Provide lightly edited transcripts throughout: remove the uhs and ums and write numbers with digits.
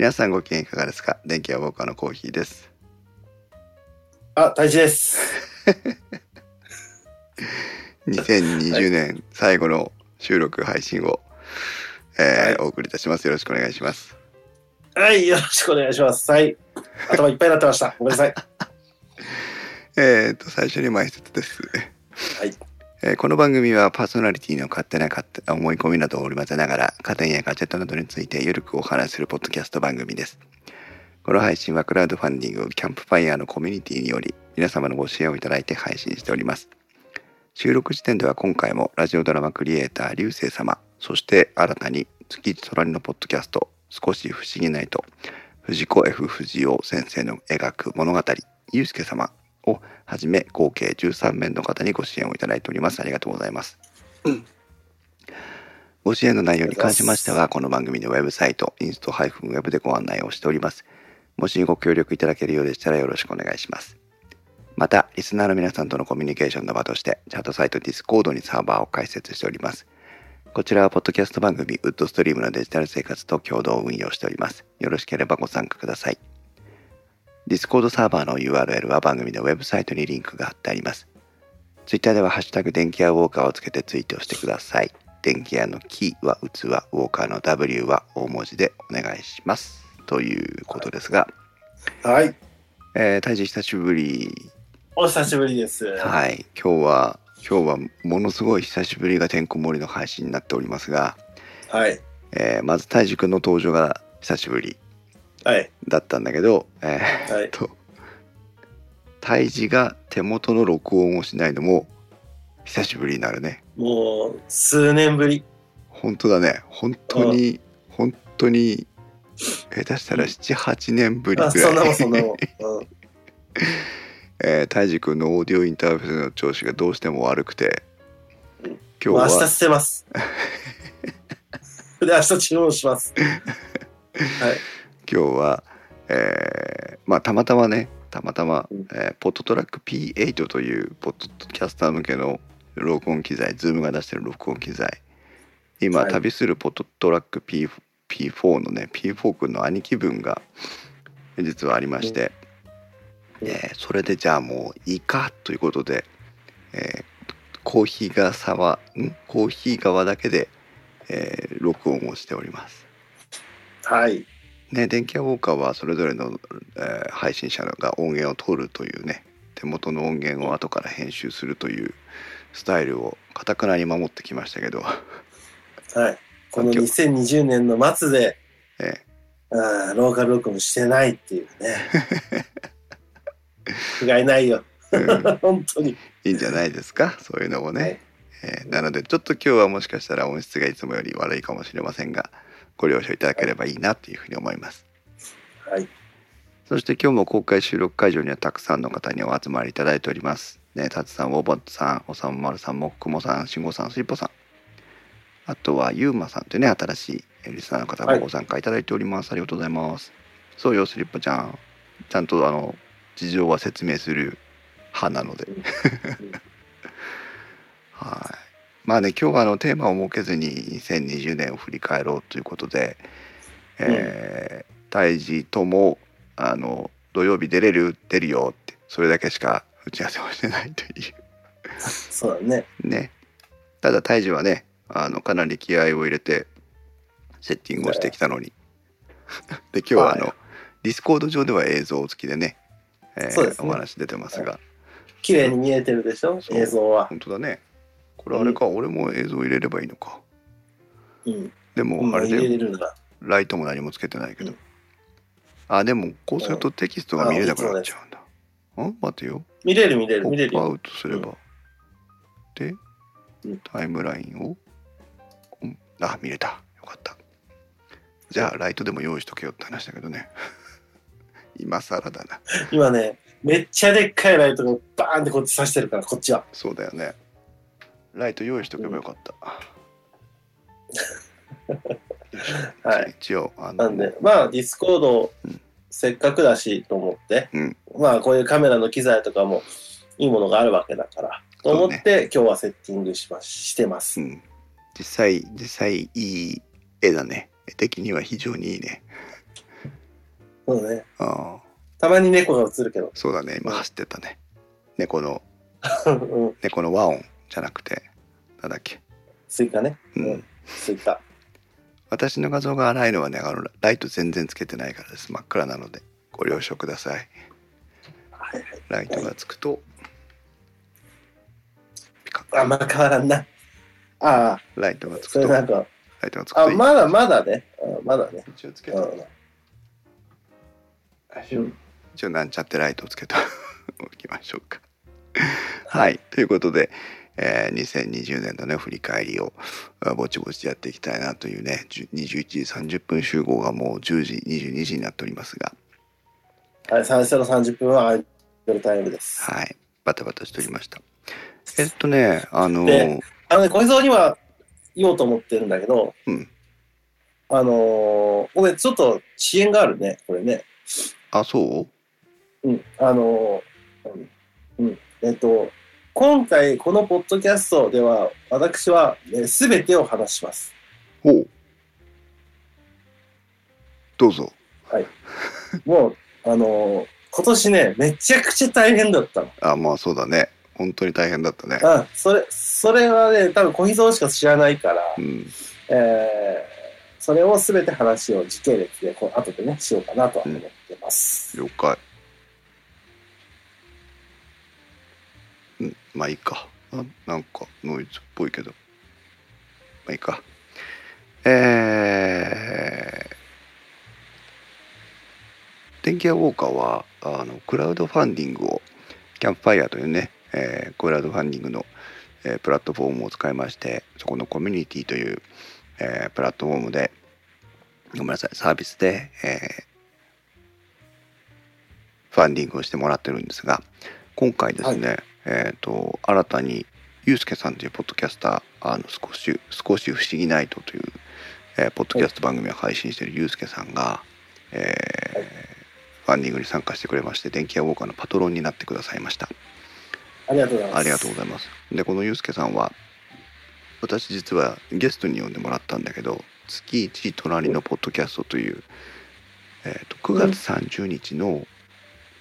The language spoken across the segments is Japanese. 皆さんご機嫌いかがですか？電気屋ウォーカーのコーヒーです。あ、大事です2020年最後の収録配信を、お送りいたします。よろしくお願いします。はい、よろしくお願いします。はい、頭いっぱいになってましたごめんなさい最初に前説ですはい、この番組はパーソナリティの勝手な思い込みなどを織り交ぜながら家電やガジェットなどについてゆるくお話しするポッドキャスト番組です。この配信はクラウドファンディングキャンプファイヤーのコミュニティにより皆様のご支援をいただいて配信しております。収録時点では今回もラジオドラマクリエイター流星様、そして新たに月一隣のポッドキャスト少し不思議ないと藤子 F 不二雄先生の描く物語ゆうすけ様をはじめ合計13名の方にご支援をいただいております。ありがとうございます、ご支援の内容に関しましてはこの番組のウェブサイトインスト-web でご案内をしております。もしご協力いただけるようでしたらよろしくお願いします。またリスナーの皆さんとのコミュニケーションの場としてチャットサイト Discord にサーバーを開設しております。こちらはポッドキャスト番組ウッドストリームのデジタル生活と共同運用しております。よろしければご参加ください。Discord サーバーの URL は番組のウェブサイトにリンクが貼ってあります。Twitter ではハッシュタグ電気屋ウォーカーをつけてツイートしてください。電気屋のキーは器、ウォーカーの W は大文字でお願いします。ということですが。はい。大地久しぶり。お久しぶりです。はい。今日はものすごい久しぶりがてんこ盛りの配信になっておりますが、はい、まず泰治君の登場が久しぶりだったんだけど、泰治が手元の録音をしないのも久しぶりになるね。もう数年ぶり。本当だね。本当に下手したら7、8年ぶりぐらい。そんなもん。うん泰治君のオーディオインターフェースの調子がどうしても悪くて、今日は明日捨てますで明日治療しますはい、今日は、たまたま、ポットトラック P4 というポッドキャスター向けの録音機材、Zoom が出してる録音機材、今、はい、旅するポットトラック P4 のね、P4 君の兄貴分が実はありまして、それでじゃあもういいかということで、コーヒー側だけで、録音をしております。はい、ね、電気屋ウォーカーはそれぞれの、配信者が音源を取るというね、手元の音源を後から編集するというスタイルを堅くなに守ってきましたけど、はい、この2020年の末で、ローカル録音してないっていうね不甲斐ないよ、本当にいいんじゃないですか、そういうのもね、はい、なのでちょっと今日はもしかしたら音質がいつもより悪いかもしれませんがご了承いただければいいなというふうに思います。はい、そして今日も公開収録会場にはたくさんの方にお集まりいただいておりますね。タツさん、オーバーさん、おさんまるさん、もっくもさん、しんごさん、すいぽさん、あとはゆうまさんというね、新しいリスナーの方がご参加いただいております。はい、ありがとうございます。そうよ、すりっぽちゃん、ちゃんと事情は説明する派なのではい、まあね、今日はテーマを設けずに2020年を振り返ろうということで、泰治とも土曜日出るよってそれだけしか打ち合わせをしてないというそうだね。ただ泰治はね、かなり気合を入れてセッティングをしてきたのにで今日はディスコード上では映像付きでね、そうですね、お話出てますが、綺麗に見えてるでしょ、映像は。本当だね。これあれか、俺も映像入れればいいのか。でもあれでライトも何もつけてないけど、でもこうするとテキストが見れなくなっちゃうんだ。待てよ。見れる。ポップアウトすれば、でタイムラインを見れた。よかった。じゃあライトでも用意しとけよって話だけどね。今更だな。今ね、めっちゃでっかいライトがバーンってこっち刺してるから、こっちは。そうだよね。ライト用意しとけばよかった。はい。一応なんでまあディスコードせっかくだしと思って、まあこういうカメラの機材とかもいいものがあるわけだからと思って、今日はセッティングしてます。実際いい絵だね。絵的には非常にいいね。そうね、うん、たまに猫が映るけど。そうだね、今走ってたね、うん、猫の猫の和音じゃなくてなんだっけ、スイカね、うん、スイカ。私の画像が荒いのはね、あのライト全然つけてないからです。真っ暗なのでご了承ください。はいはい、ライトがつくと、はい、ピカッと。あ、まあ変わらんな。あ、ライトがつくと、それなんかライトがつくといい。あ、まだまだね、まだね。一応つけた。うん、一応なんちゃってライトをつけた。おきましょうか。はい、ということで、2020年のね振り返りをぼちぼちやっていきたいなというね、21時30分集合がもう10時22時になっておりますが、はい、最初の30分はアイドルタイムです。はい、バタバタしておりました。ね、小泉には言おうと思ってるんだけど、うん、ごめん、ちょっと遅延があるねこれね。あ、そう、うん、うん、今回このポッドキャストでは私は、ね、全てを話します。おう、どうぞ。はい、もう今年ねめちゃくちゃ大変だったの。あ、まあそうだね、本当に大変だったね。あ、それはね多分小日向しか知らないから、うん、それを全て話を時系列でこう後でねしようかなとは思ってます。うん、了解。まあいいか。なんかノイズっぽいけど、まあいいか。電気屋ウォーカーはクラウドファンディングをキャンプファイヤーというね、クラウドファンディングの、プラットフォームを使いまして、そこのコミュニティという、プラットフォームで、ごめんなさい、サービスで、ファンディングをしてもらってるんですが、今回ですね、はい、新たにゆうすけさんというポッドキャスター、少し不思議ナイトという、ポッドキャスト番組を配信しているゆうすけさんが、はい、ファンディングに参加してくれまして、電気屋ウォーカーのパトロンになってくださいました。ありがとうございます。ありがとうございます。で、このゆうすけさんは、私実はゲストに呼んでもらったんだけど、月1隣のポッドキャストという、9月30日の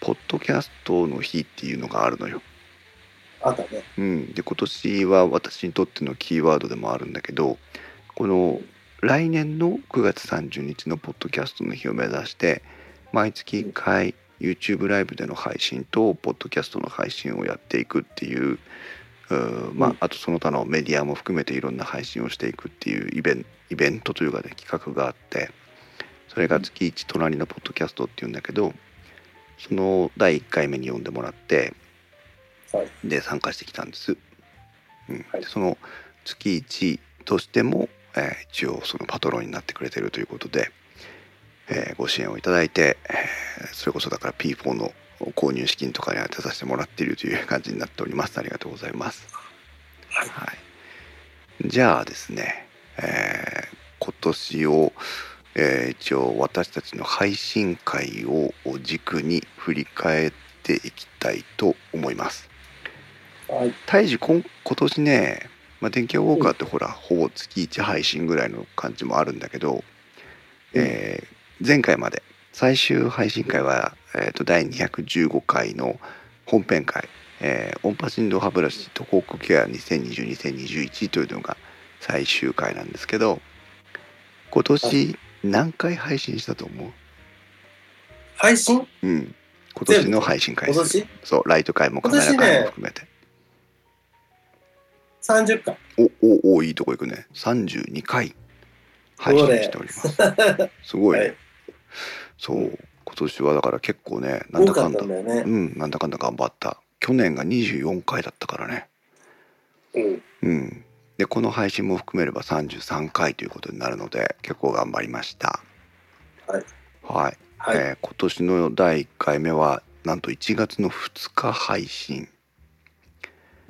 ポッドキャストの日っていうのがあるのよ。あったね。うん、で今年は私にとってのキーワードでもあるんだけど、この来年の9月30日のポッドキャストの日を目指して、毎月1回 YouTube ライブでの配信とポッドキャストの配信をやっていくっていう、まあ、あとその他のメディアも含めていろんな配信をしていくっていうイベントというかね、企画があって、それが月1隣のポッドキャストっていうんだけど、その第1回目に呼んでもらって、で参加してきたんです。うん、はい、でその月1としても、一応そのパトロンになってくれてるということで、ご支援をいただいて、それこそだから P4 の購入資金とかに当てさせてもらっているという感じになっております。ありがとうございます。はい、はい、じゃあですね、今年を、一応私たちの配信会を軸に振り返っていきたいと思います。はい、大樹今年ね、まあ、電気屋ウォーカーってほら、うん、ほぼ月1配信ぐらいの感じもあるんだけど、うん、前回まで最終配信会は、第215回の本編会、音波振動歯ブラシと口腔ケア 2020-2021 というのが最終回なんですけど、今年何回配信したと思う？配信？うん。今年の配信回数。今年？そう、ライト回もカメラ回も含めて。30回。お、いいとこ行くね。32回配信しております。すごいね。はい、そう、今年はだから結構ね、なんだかんだ、うん、なんだかんだ頑張った。去年が24回だったからね。うん。うん。で、この配信も含めれば33回ということになるので、結構頑張りました。はい。はい。はい、今年の第1回目はなんと1月の2日配信、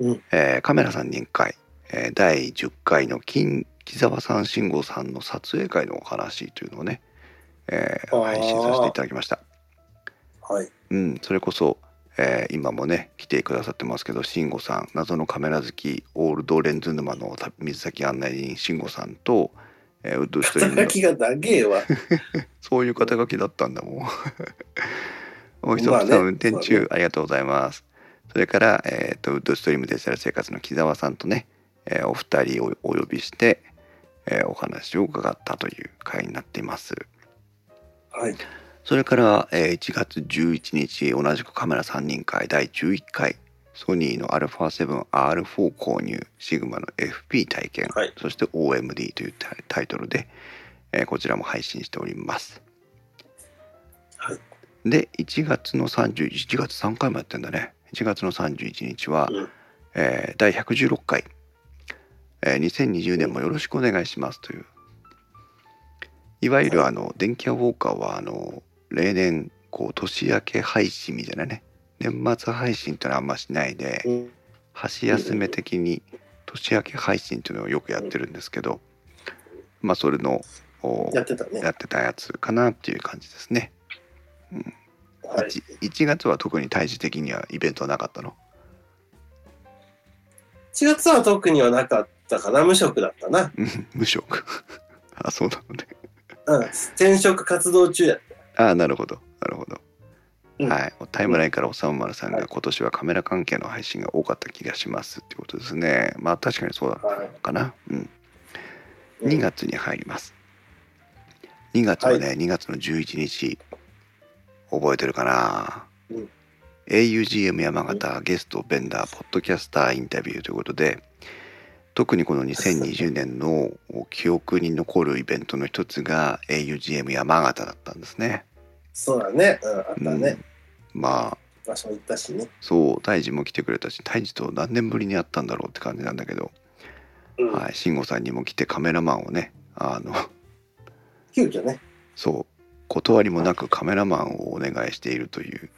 うん、カメラさん人会、第10回の木澤さん慎吾さんの撮影会のお話というのをね、配信させていただきました。はい、うん、それこそ、今もね来てくださってますけど、慎吾さん、謎のカメラ好きオールドレンズ沼の水先案内人慎吾さんと、うっとうしといんだ。肩書きが長えわ。そういう肩書きだったんだもん。もう一つの運転中、ありがとうございます。それから、ウッドストリームデジタル生活の木澤さんとね、お二人をお呼びして、お話を伺ったという回になっています。はい。それから、1月11日、同じくカメラ3人会第11回、ソニーの α7R4 購入、シグマの FP 体験、はい、そして OMD というタイトルで、こちらも配信しております。はい。で1月3回もやってんだね。1月の31日は、第116回、2020年もよろしくお願いしますという、いわゆる電気屋ウォーカーは例年こう年明け配信みたいなね、年末配信ってのはあんましないで、箸休め的に年明け配信っていうのをよくやってるんですけど、まあそれのやってたやつかなっていう感じですね。うん、1月は特に対峙的にはイベントはなかったの？1月は特にはなかったかな。無職だったな。無職。あ、そうなのね。うん、転職活動中やった。ああ、なるほどなるほど、うん、はい。タイムラインからおさむまるさんが、今年はカメラ関係の配信が多かった気がしますってことですね。まあ確かにそうだったかな、はい、うん、2月に入ります。2月はね、はい、2月の11日、覚えてるかな、うん、AUGM 山形ゲストベンダーポッドキャスターインタビューということで、特にこの2020年の記憶に残るイベントの一つが AUGM 山形だったんですね。そうだね、うん、あったね、うん、まあ場所行ったしね。そう、タイジも来てくれたし、タイジと何年ぶりに会ったんだろうって感じなんだけど、うん、はい、慎吾さんにも来てカメラマンをね、急遽ね、そう断りもなくカメラマンをお願いしているという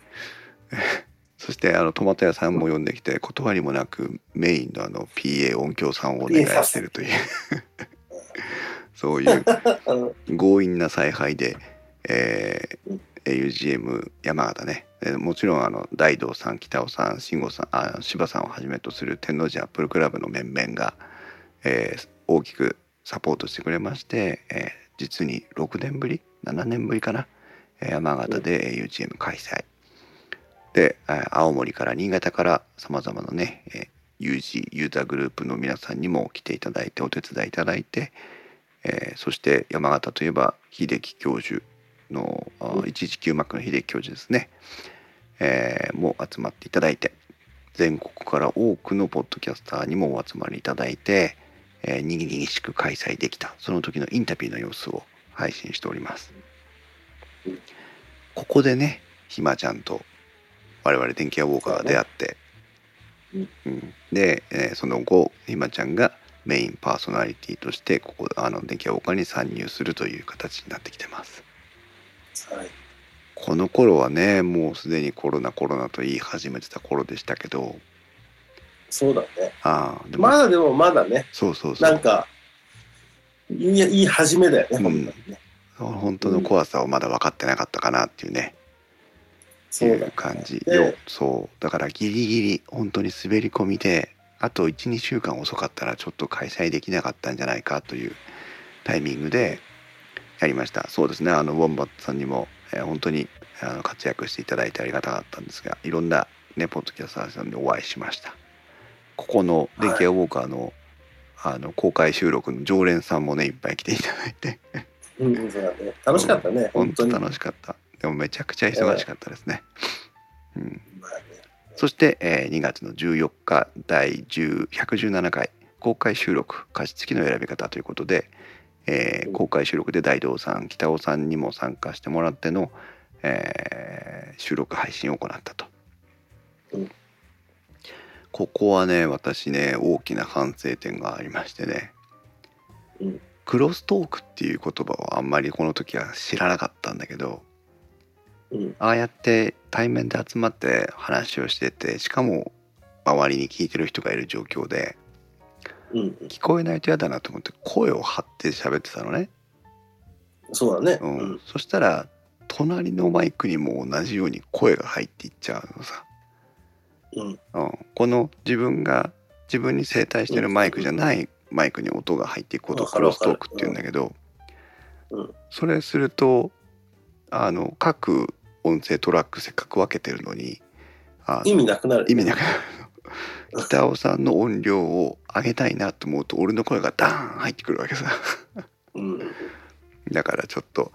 そしてトマト屋さんも呼んできて、断りもなくメインのPA 音響さんをお願いしているというそういう強引な采配で、AUGM 山形ね、もちろん大道さん、北尾さん、慎吾さん、柴さんをはじめとする天王寺アップルクラブの面々が、大きくサポートしてくれまして、実に6年ぶり7年ぶりかな、山形で AUGM 開催で、青森から新潟からさまざまなね、UG ユーザーグループの皆さんにも来ていただいてお手伝いいただいて、そして山形といえば秀樹教授の119マックの秀樹教授ですね、も集まっていただいて、全国から多くのポッドキャスターにもお集まりいただいて、にぎにぎしく開催できたその時のインタビューの様子を配信しております。ここでね、ひまちゃんと我々電気屋ウォーカーが出会って、うん、で、その後ひまちゃんがメインパーソナリティとしてここ電気屋ウォーカーに参入するという形になってきてます。はい、この頃はね、もうすでにコロナと言い始めてた頃でしたけど。そうだね。あ、でもまだね、そうなんかいい始めだよね、うん、本当の怖さをまだ分かってなかったかなっていうね、うん、いう感じよ。そうだからギリギリ本当に滑り込みで、あと 1,2 週間遅かったらちょっと開催できなかったんじゃないかというタイミングでやりました。そうですね、ウォンバットさんにも、本当に活躍していただいてありがたかったんですが、いろんな、ね、ポッドキャスターさんにお会いしました。ここの電気屋ウォーカーの、はい、公開収録の常連さんもね、いっぱい来ていただいて、うん、そうだね、楽しかったね、本当に楽しかった。でもめちゃくちゃ忙しかったですね、うん、そして、2月の14日第117回公開収録加湿器の選び方ということで、公開収録で大道さん、北尾さんにも参加してもらっての、収録配信を行ったと、うん、ここはね、私ね、大きな反省点がありましてね、うん、クロストークっていう言葉をあんまりこの時は知らなかったんだけど、うん、ああやって対面で集まって話をしてて、しかも周りに聞いてる人がいる状況で、うん、聞こえないと嫌だなと思って声を張って喋ってたのね。そうだね、うんうん、そしたら隣のマイクにも同じように声が入っていっちゃうのさ。うんうん、この自分に正対してるマイクじゃないマイクに音が入っていくことをクロストークっていうんだけど、うん、それすると各音声トラックせっかく分けてるのに意味なくなる、ね、意味なくなる北尾さんの音量を上げたいなと思うと俺の声がダーン入ってくるわけさ、うん、だからちょっと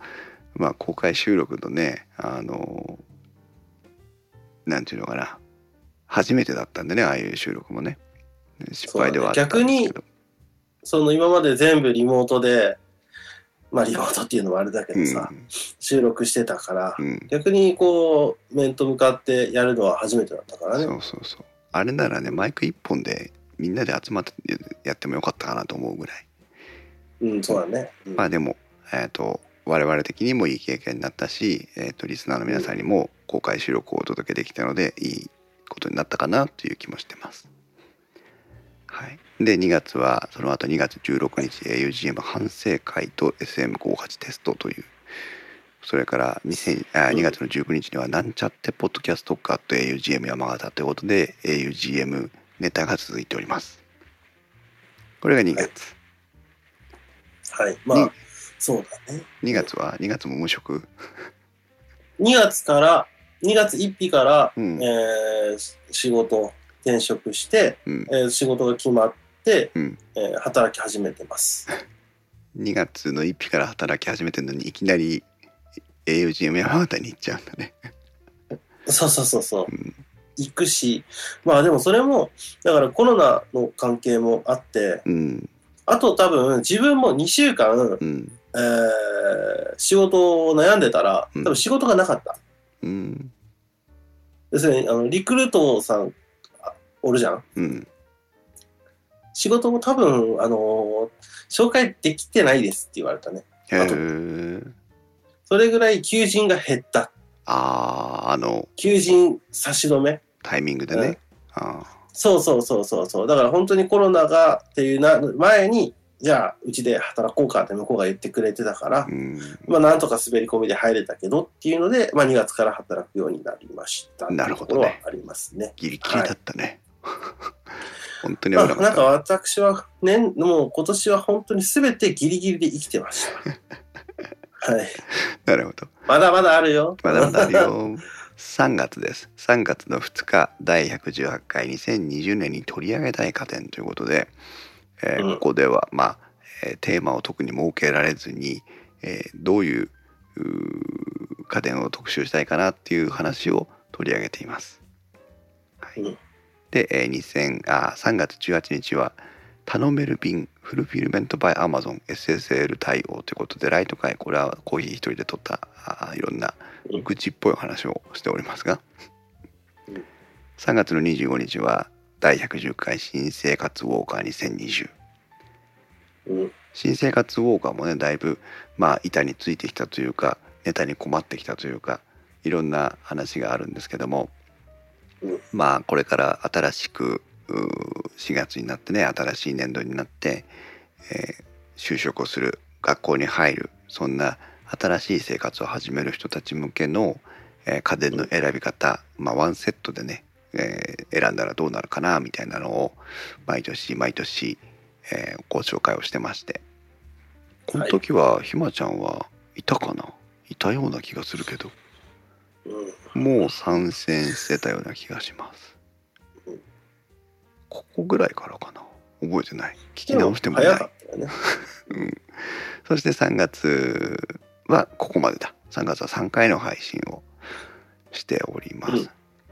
まあ公開収録のねなんていうのかな、初めてだったんでね、ああいう収録もね失敗ではあったんですけど、ね、逆にその今まで全部リモートで、まあリモートっていうのもあれだけどさ、うん、収録してたから、うん、逆にこう面と向かってやるのは初めてだったからね。そうそうそう、あれならねマイク1本でみんなで集まってやってもよかったかなと思うぐらい、うん、そうだね、うん、まあでも我々的にもいい経験になったし、リスナーの皆さんにも公開収録をお届けできたので、うん、いいことになったかなという気もしてます、はい、で2月はその後2月16日 AUGM 反省会と SM58 テストという、それから2月の19日にはなんちゃってポッドキャストカット AUGM 山形ということで AUGM ネタが続いております。これが2月、はい、はい、まあそうだね。2月は2月も無職2月から2月1日から、うん仕事転職して、うん仕事が決まって、うん働き始めてます2月の1日から働き始めてるのにいきなり AUGM 山形に行っちゃうんだねそうそうそうそう、うん、行くし、まあでもそれもだからコロナの関係もあって、うん、あと多分自分も2週間、うん仕事を悩んでたら多分仕事がなかった、うん、要するにリクルートさんおるじゃん、うん、仕事も多分、紹介できてないですって言われたね。へえ。それぐらい求人が減った。求人差し止めタイミングでね、うん、そうそうそうそうだから本当にコロナがっていう前にじゃあうちで働こうかって向こうが言ってくれてたから、うん、まあなんとか滑り込みで入れたけどっていうので、まあ、2月から働くようになりました。なるほどね。ありますね。ギリギリだったね。はい、本当に危なかった。まあ、なんか私は年もう今年は本当に全てギリギリで生きてました。はい。なるほど。まだまだあるよ。まだまだあるよ。3月です。3月の2日第118回2020年に取り上げたい家電ということで。ここでは、まあテーマを特に設けられずに、どういう家電を特集したいかなっていう話を取り上げています、はい、で、3月18日は頼める便フルフィルメントバイアマゾン SSL 対応ということでライト会、これはコーヒー一人で撮ったいろんな愚痴っぽい話をしておりますが3月の25日は第110回新生活ウォーカー2020、うん、新生活ウォーカーもねだいぶ、まあ、板についてきたというかネタに困ってきたというかいろんな話があるんですけども、うん、まあこれから新しく4月になってね新しい年度になって、就職をする学校に入るそんな新しい生活を始める人たち向けの、家電の選び方、まあ、ワンセットでね選んだらどうなるかなみたいなのを毎年毎年、ご紹介をしてましてこの時はひまちゃんはいたかな、いたような気がするけど、うん、もう参戦してたような気がします、うん、ここぐらいからかな覚えてない、聞き直してもない、早かったよね、うん、そして3月はここまでだ。3月は3回の配信をしております、うん、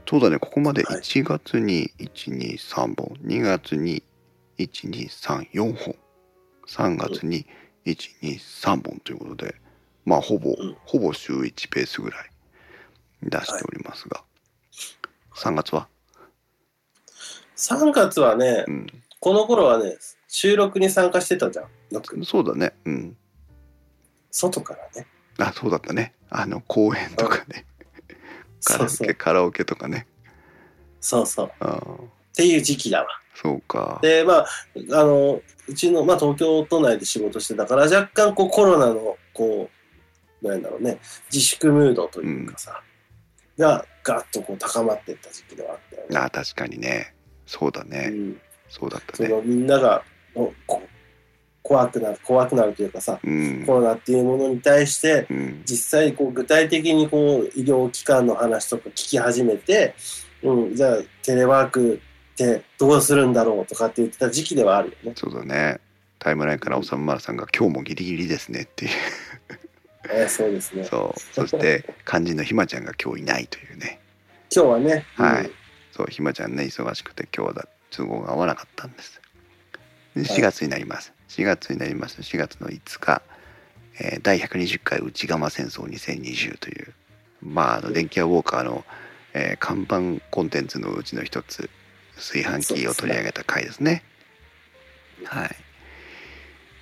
そうだね、ここまで1月に123本、2月に1234本、3月に123本ということで、まあほぼ週1ペースぐらい出しておりますが、3月はね、うん、この頃はね収録に参加してたじゃん。そうだね、うん、外からね、あ、そうだったね、公園とかね、カラオケとかね、そうそう、あっていう時期だわ。そうか。でまあうちの、まあ、東京都内で仕事してたから若干こうコロナのこうなんだろうね自粛ムードというかさ、うん、がガッとこう高まっていった時期ではあったよね。あ、確かにね、そうだね、うん、そうだったね。そのみんながこう怖くなるというかさ、うん、コロナっていうものに対して、うん、実際こう具体的にこう医療機関の話とか聞き始めて、うん、じゃあテレワークってどうするんだろうとかって言ってた時期ではあるよね。そうだね。タイムラインからおさむまるさんが今日もギリギリですねっていうそうですね。そう。そして肝心のひまちゃんが今日いないというね。今日はね、はい、そうひまちゃんね忙しくて今日は都合が合わなかったんです。で4月になります。4月の5日、第120回内釜戦争2020という、まあ、電気屋ウォーカーの、看板コンテンツのうちの一つ炊飯器を取り上げた回ですね。はい。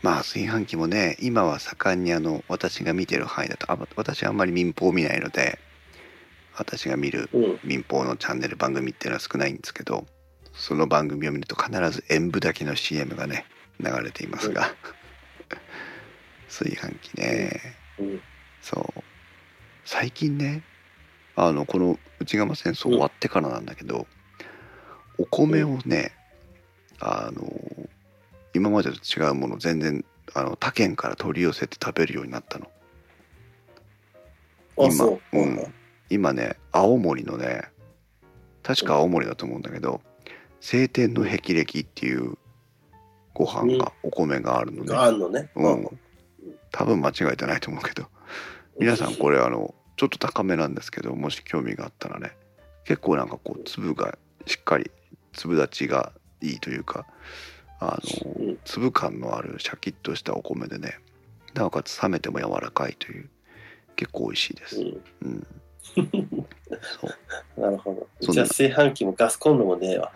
まあ炊飯器もね今は盛んに私が見てる範囲だと、私はあんまり民放を見ないので私が見る民放のチャンネル番組っていうのは少ないんですけど、その番組を見ると必ず演舞だけの CM がね流れていますが、炊飯器ね、そう最近ねこの内釜戦争終わってからなんだけど、お米をね今までと違うもの全然他県から取り寄せて食べるようになったの。あ、そう。今ね青森のね確か青森だと思うんだけど、晴天の霹靂っていうご飯が、お米があるのね。あるのね。うん。多分間違えてないと思うけど、皆さんこれちょっと高めなんですけど、もし興味があったらね、結構なんかこう粒がしっかり粒立ちがいいというか、粒感のあるシャキッとしたお米でね、なおかつ冷めても柔らかいという、結構美味しいです。うん。そうなるほど。じゃあ炊飯器もガスコンロもねえわ。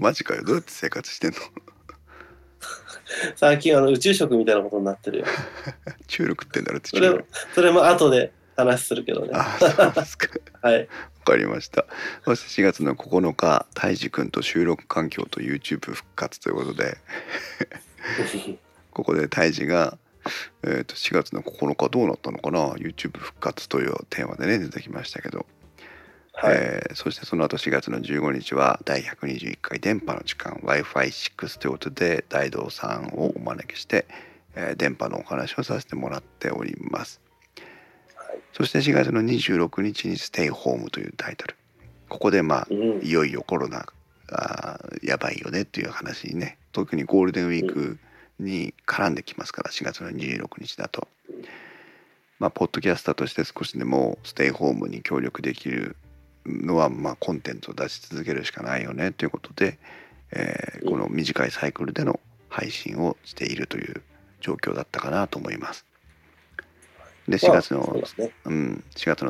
マジかよ。どうやって生活してんの？最近宇宙食みたいなことになってるよ。中力ってなるって。それも後で話するけどね。あ、そうですか。はい。わかりました。そして4月の9日、たいじくんと収録環境と YouTube 復活ということで、ここでたいじが4月の9日どうなったのかな YouTube 復活というテーマでね出てきましたけど、はい、そしてその後4月の15日は第121回電波の時間 Wi-Fi6 ということで大道さんをお招きして、電波のお話をさせてもらっております、はい、そして4月の26日にステイホームというタイトル、ここでまあ、いよいよコロナやばいよねという話にね、特にゴールデンウィーク、に絡んできますから4月の26日だと、まあ、ポッドキャスターとして少しでもステイホームに協力できるのは、まあ、コンテンツを出し続けるしかないよねということで、この短いサイクルでの配信をしているという状況だったかなと思います。で4月の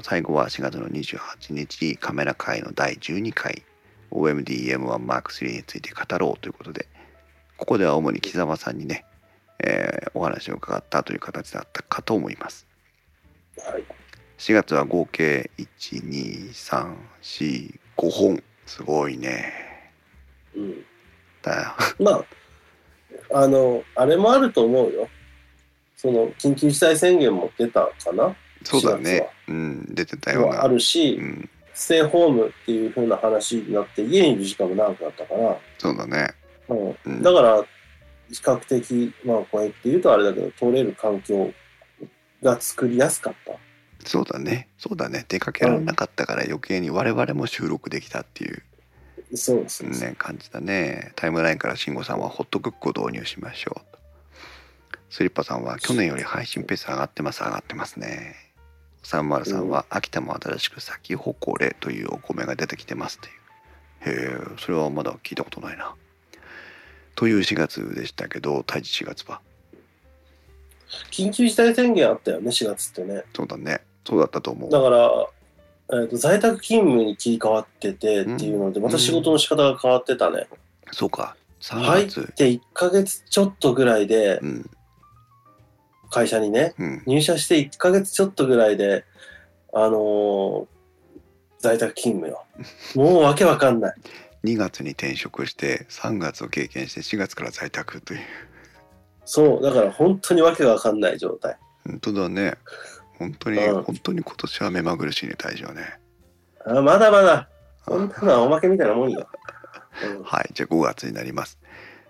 最後は4月の28日カメラ会の第12回 OMD M1M3 について語ろうということで、ここでは主に木澤さんにね、お話を伺ったという形だったかと思います、はい、4月は合計 1,2,3,4,5 本、すごいね、うん、だよ。まああれもあると思うよ、その緊急事態宣言も出たかな。そうだね、うん、出てたようなあるし、うん、ステイホームっていう風な話になって家にいる時間も長くなったから。そうだね、うん、だから比較的、まあこうやって言うとあれだけど取れる環境が作りやすかった。そうだね、そうだね、出かけられなかったから余計に我々も収録できたっていう、そうですね、感じだね。タイムラインから慎吾さんはホットクックを導入しましょう、スリッパさんは去年より配信ペース上がってます、上がってますね、30さんは秋田も新しく咲き誇れというお米が出てきてますっていう、へえ、それはまだ聞いたことないなという4月でしたけど、大地4月は緊急事態宣言あったよね4月ってね。そうだね、そうだったと思う。だから、在宅勤務に切り替わっててっていうので、また仕事の仕方が変わってたね、そうか。3月入って1ヶ月ちょっとぐらいで、会社にね、入社して1ヶ月ちょっとぐらいで在宅勤務よ。もうわけわかんない。2月に転職して3月を経験して4月から在宅という、そう、だから本当にわけがわかんない状態。本当だね、本当に、本当に今年は目まぐるしいね、大事はね。あ、まだまだこんなのはおまけみたいなもんよ、はい。じゃあ5月になります。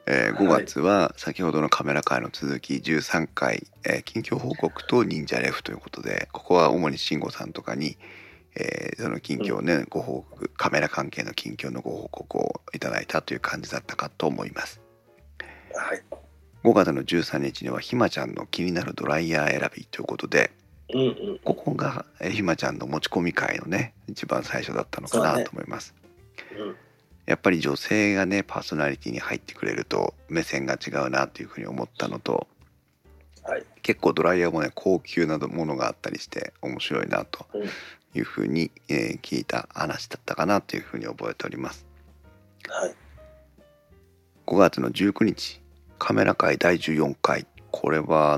5月は先ほどのカメラ会の続き13回、近況報告と忍者レフということで、ここは主に慎吾さんとかに、その近況ね、ご報告、カメラ関係の近況のご報告をいただいたという感じだったかと思います。はい、5月の13日にはひまちゃんの気になるドライヤー選びということで、うんうん、ここがひまちゃんの持ち込み会のね一番最初だったのかなと思います。やっぱり女性がねパーソナリティに入ってくれると目線が違うなというふうに思ったのと、はい、結構ドライヤーもね高級なものがあったりして面白いなというふうに、聞いた話だったかなというふうに覚えております、はい、5月の19日カメラ会第14回これは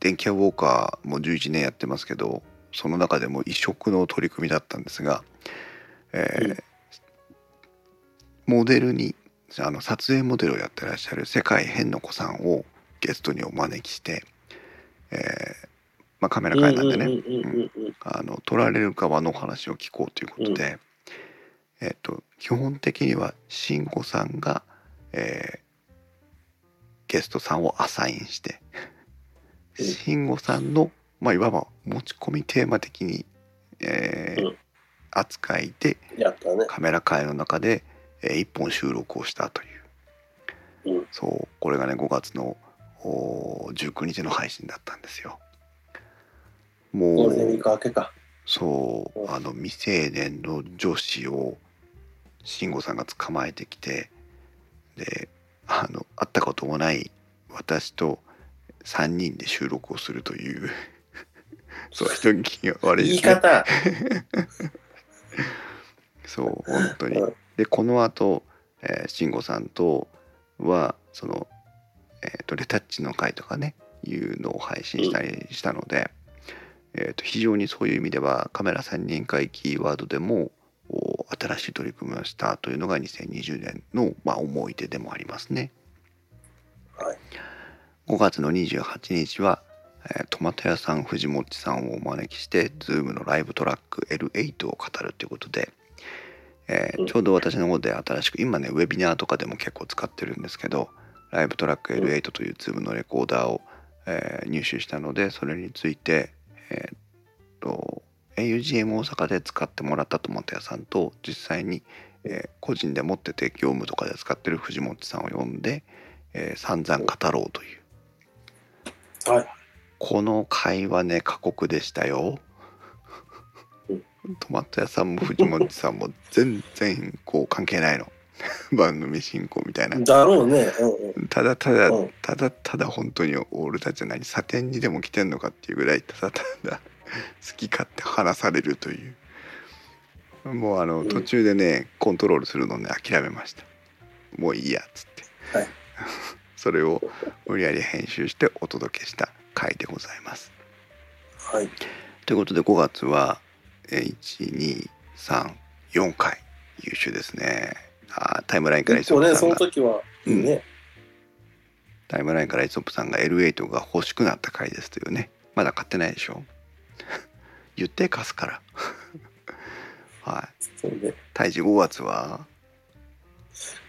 電気屋ウォーカーも11年やってますけどその中でも異色の取り組みだったんですが、モデルに撮影モデルをやってらっしゃる世界変の子さんをゲストにお招きして、カメラ会なんでね、撮られる側のお話を聞こうということで、基本的には慎吾さんが、ゲストさんをアサインして慎吾さんの、いわば持ち込みテーマ的に、扱いでやったね、カメラ会の中で1本収録をしたという、そうこれがね5月の19日の配信だったんですよ。もう明けかそう、未成年の女子を慎吾さんが捕まえてきてで会ったこともない私と3人で収録をするというそう人気が悪い、ね、言い方そう本当にでこの後、慎吾さんとはその、レタッチの回とかねいうのを配信したりしたので、非常にそういう意味ではカメラ3人会キーワードでも新しい取り組みをしたというのが2020年の、思い出でもありますね、はい、5月の28日は、トマト屋さん藤もっちさんをお招きして Zoom のライブトラック L8 を語るということでちょうど私の方で新しく今ねウェビナーとかでも結構使ってるんですけどライブトラック L8 という Zoom のレコーダーを、入手したのでそれについて、AUGM 大阪で使ってもらったトマト屋さんと実際に、個人で持ってて業務とかで使ってる藤もっちさんを呼んで、散々語ろうという、はい、この会話ね過酷でしたよ。トマト屋さんも藤本さんも全然こう関係ないの番組進行みたいなだろうね、ただただ、ただただ本当に俺たちは何サテンにでも来てんのかっていうぐらいただただ好き勝手話されるという、もう途中でねコントロールするのね諦めました。もういいやっつって、はい、それを無理やり編集してお届けした回でございます、はい、ということで5月は1,2,3,4 回優秀ですね。タイムラインからイソップさんが、その時はいいね、タイムラインからイソップさんが L8 が欲しくなった回ですというね。まだ買ってないでしょ言って貸すからはいそうね。大地5月は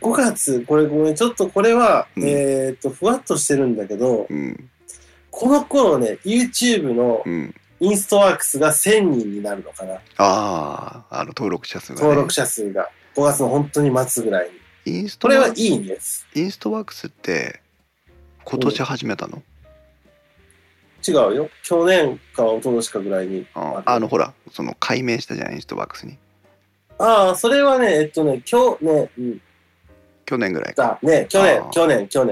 5月これごめんちょっとこれは、ふわっとしてるんだけど、この頃ね YouTube の、インストワークスが1000人になるのかな。登録者数が、ね、登録者数が5月の本当に末ぐらいにこれはいいんです。インストワークスって今年始めたの、違うよ去年か一昨年かぐらいにほらその改名したじゃんインストワークスに。それはね去年ぐらいかね。去年じ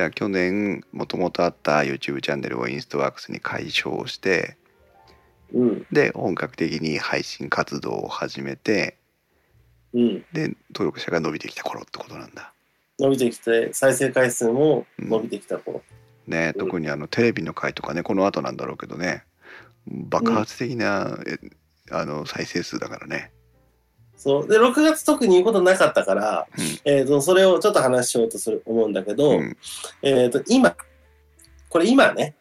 ゃあ去年もともとあった YouTube チャンネルをインストワークスに改称して、で本格的に配信活動を始めて、で登録者が伸びてきた頃ってことなんだ。伸びてきて再生回数も伸びてきた頃、ね、特にテレビの回とかねこの後なんだろうけどね爆発的な、再生数だからね。そうで6月特に言うことなかったから、それをちょっと話しようと思うんだけど、今ね、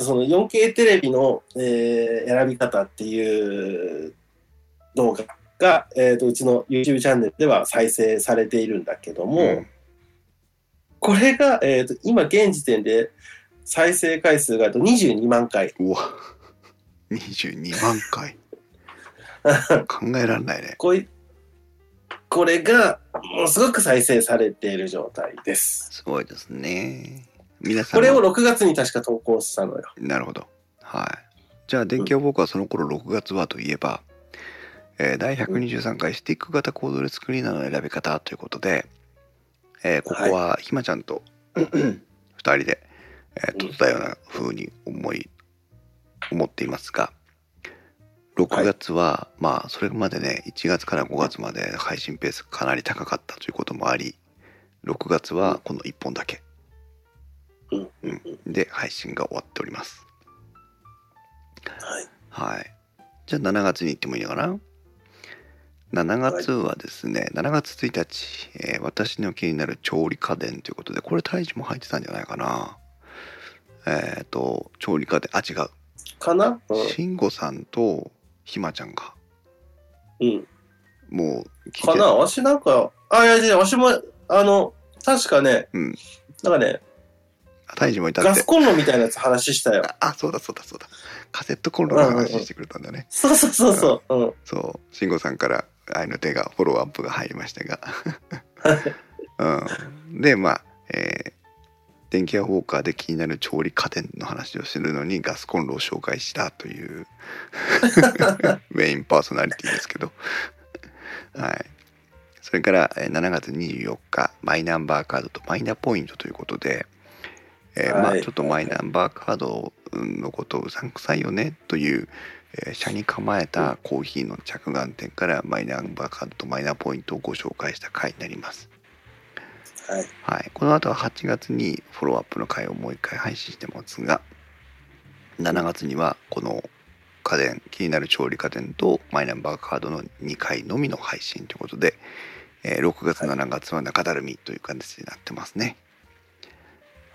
その 4K テレビの、選び方っていう動画が、うちの YouTube チャンネルでは再生されているんだけども、うん、これが、今現時点で再生回数が22万回。うわ、22万回。考えられないね。これがものすごく再生されている状態です。すごいですね。皆さんこれを6月に確か投稿したのよ。なるほど。はい。じゃあ電気予報はその頃6月はといえば、第123回スティック型コードレスクリーナーの選び方ということで、ここはひまちゃんと2人で撮ったような風に思っていますが、6月はまあそれまでね1月から5月まで配信ペースかなり高かったということもあり、6月はこの1本だけ、で配信が終わっております。はい、はい、じゃあ7月に行ってもいいのかな。7月はですね、7月1日、私の気になる調理家電ということで、これ大地も入ってたんじゃないかな。調理家電、あ、違うかな、慎吾さんとひまちゃんが、うん、もう聞いてかな。わしなんか、あ、いやいや、わしも確かね、うん、なんかね、大地もいたってガスコンロみたいなやつ話したよ。あ、そうだそうだそうだ、カセットコンロの話してくれたんだね。そうそうそうそう、うん、そう、慎吾さんから愛の手がフォローアップが入りましたが、うん、でまあ、電気屋ウォーカーで気になる調理家電の話をするのにガスコンロを紹介したというメインパーソナリティですけどはい。それから7月24日マイナンバーカードとマイナポイントということで、まあちょっとマイナンバーカードのことうさんくさいよねという車に構えたコーヒーの着眼点からマイナンバーカードとマイナポイントをご紹介した回になります。はいはい、この後は8月にフォローアップの回をもう一回配信してますが、7月にはこの家電、気になる調理家電とマイナンバーカードの2回のみの配信ということで、6月7月は中だるみという感じになってますね。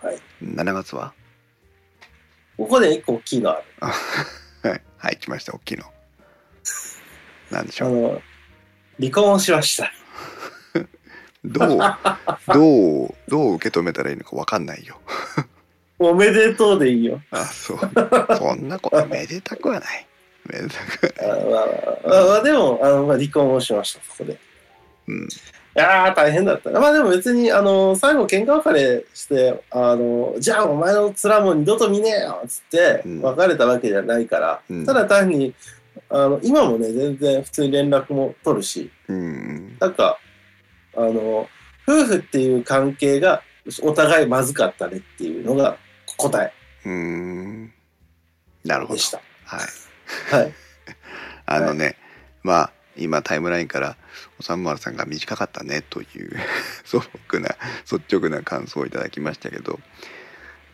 はい、7月はここで1個大きいのあるはい、来ました。大きいのなんでしょう。離婚をしましたどう受け止めたらいいのか分かんないよおめでとうでいいよ。あ、そうそんなことめでたくはない、めでたくはない。まあでも離婚をしました、ここで。うん、いやー大変だった。まあでも別に最後喧嘩別れしてじゃあお前の面も二度と見ねえよっつって別れたわけじゃないから、うん、ただ単に今もね全然普通に連絡も取るし、うん、なんか夫婦っていう関係がお互いまずかったねっていうのが答え。なるほどでした。はい、はい、はい、まあ今タイムラインからおさんまるさんが短かったねという素朴な率直な感想をいただきましたけど、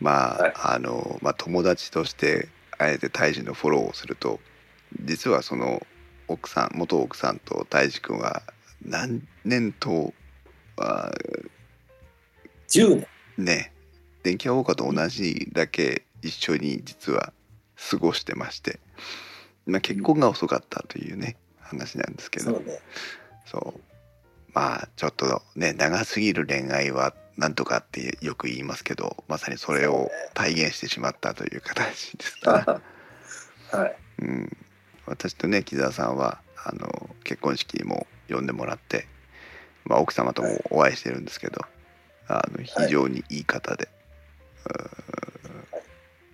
まあ、はい、まあ、友達としてあえて大志のフォローをすると、実はその奥さん、元奥さんと大志くんは何年とは10年ね、電気屋ウォーカーと同じだけ一緒に実は過ごしてまして、まあ、結婚が遅かったというね話なんですけど、そうね、そう、まあちょっとね長すぎる恋愛はなんとかってよく言いますけど、まさにそれを体現してしまったという形ですから、はい、うん、私とね木澤さんは結婚式にも呼んでもらって、まあ、奥様ともお会いしてるんですけど、はい、非常にいい方で、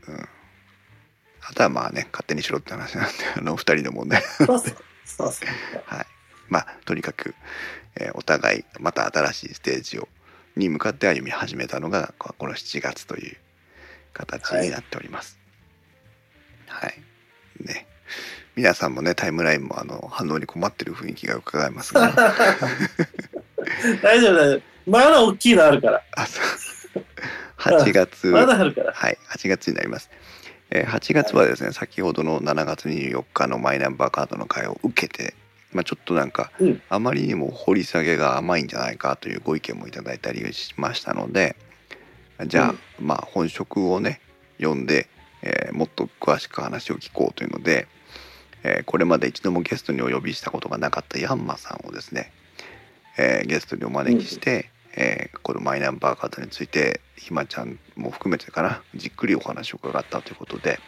はい、うん、あとはまあね勝手にしろって話なんで二人の問題なのでそうそう、はい、まあとにかく、お互いまた新しいステージに向かって歩み始めたのがこの7月という形になっております。はい、はい、ね、皆さんもねタイムラインも反応に困ってる雰囲気が伺えますが大丈夫大丈夫、まだ大きいのあるから。あ、そう8月まだあるから、はい、8月になります。8月はですね、先ほどの7月24日のマイナンバーカードの会を受けて、まあ、ちょっとなんかあまりにも掘り下げが甘いんじゃないかというご意見もいただいたりしましたので、じゃあ、まあ本職をね読んで、もっと詳しく話を聞こうというので、これまで一度もゲストにお呼びしたことがなかったヤンマさんをですね、ゲストにお招きして、このマイナンバーカードについてひまちゃんも含めてかな、じっくりお話を伺ったということで、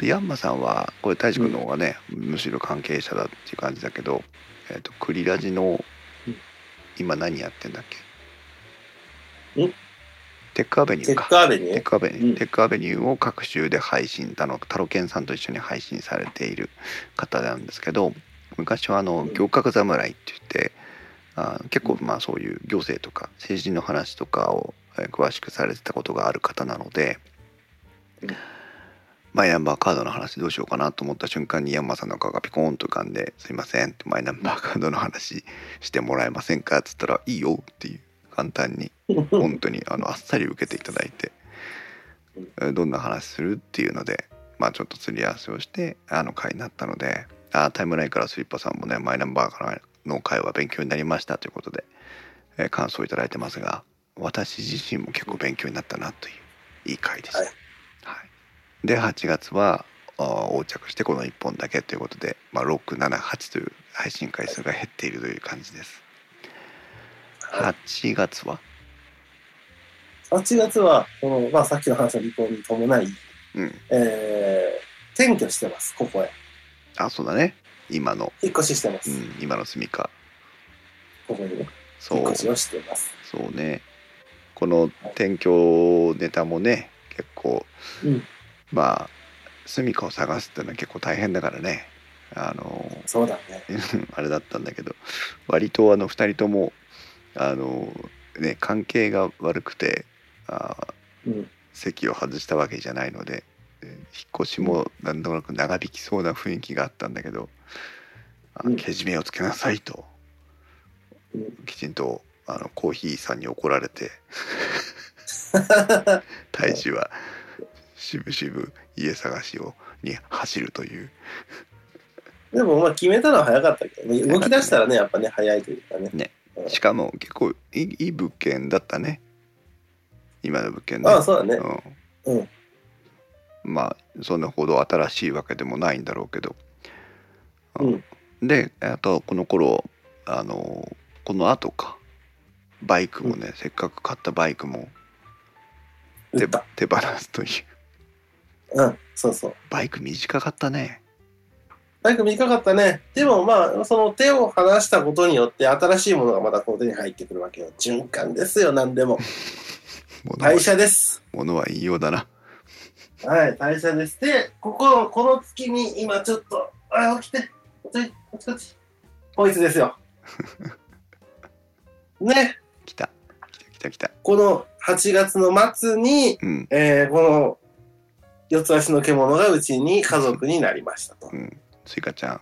でヤンマさんはこれ大志くんの方がね、むしろ関係者だっていう感じだけど、クリラジの今何やってんだっけ、テックアベニューか、テックアベニュー、テックアベニューを各州で配信、タロケンさんと一緒に配信されている方なんですけど、昔は行革侍って言って、結構まあそういう行政とか政治の話とかを詳しくされてたことがある方なので、マイナンバーカードの話どうしようかなと思った瞬間にヤンマさんの顔がピコーンと浮かんで、すいませんって、マイナンバーカードの話してもらえませんかって言ったら、いいよっていう、簡単に本当にあっさり受けていただいて、どんな話するっていうので、まあちょっとすり合わせをして会になったので、タイムラインからスリッパさんもね、マイナンバーカーの会は勉強になりましたということで、感想をいただいてますが、私自身も結構勉強になったなといういい会でした。はいはい、で8月は横着してこの1本だけということで、まあ、6、7、8という配信回数が減っているという感じです。8月はこの、まあ、さっきの話の離婚に伴い、転居してます。ここへそうだね、今の引っ越ししてます、今の住みかここにね、引っ越しをしてます。そうね、この転居ネタもね、結構、まあ住みかを探すっていうのは結構大変だからね、そうだねあれだったんだけど、割と2人ともね、関係が悪くて席を外したわけじゃないので、引っ越しもなんとなく長引きそうな雰囲気があったんだけど、けじめをつけなさいと、きちんとコーヒーさんに怒られて大使はしぶしぶ家探しに走るというでもまあ決めたのは早かったけど、ね、動き出したらね、やっぱね早いというか ね、しかも結構いい物件だったね、今の物件ね。そうだね、まあそんなほど新しいわけでもないんだろうけど、であとこの頃この後かバイクもね、せっかく買ったバイクも手放すという。そうそう、バイク短かったね。でもまあその手を離したことによって新しいものがまたこの手に入ってくるわけよ。循環ですよ、何でも代謝です。物は言いようだな。はい、代謝です。でこの月に今ちょっと起きてこいつですよね。来たこの8月の末に、この四つ足の獣がうちに家族になりましたと。スイカちゃん、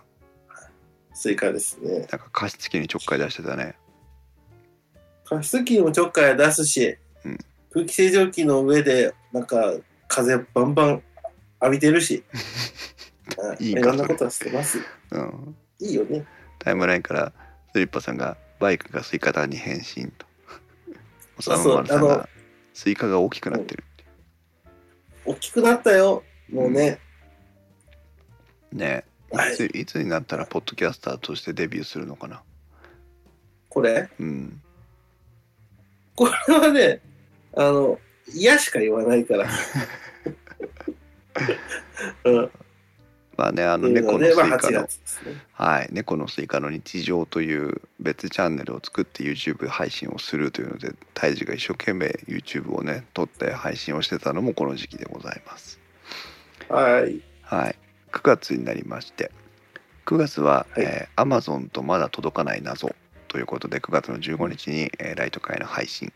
スイカですね。なんか加湿器にちょっかい出してたね。加湿器にもちょっかい出すし、空気清浄機の上でなんか風バンバン浴びてるしいろんなことはしてます、いいよね。タイムラインからスリッパさんがバイクがスイカだに変身と、おさむまるさんがスイカが大きくなってる、大きくなったよもうね、ねえ、いつになったらポッドキャスターとしてデビューするのかな、これ。これはね、嫌しか言わないからまあね、猫のスイカの、猫のスイカの日常という別チャンネルを作って YouTube 配信をするというので、タイジが一生懸命 YouTube をね撮って配信をしてたのもこの時期でございます。はい、9月になりまして、9月は、Amazon とまだ届かない謎ということで、9月の15日に、ライト会の配信、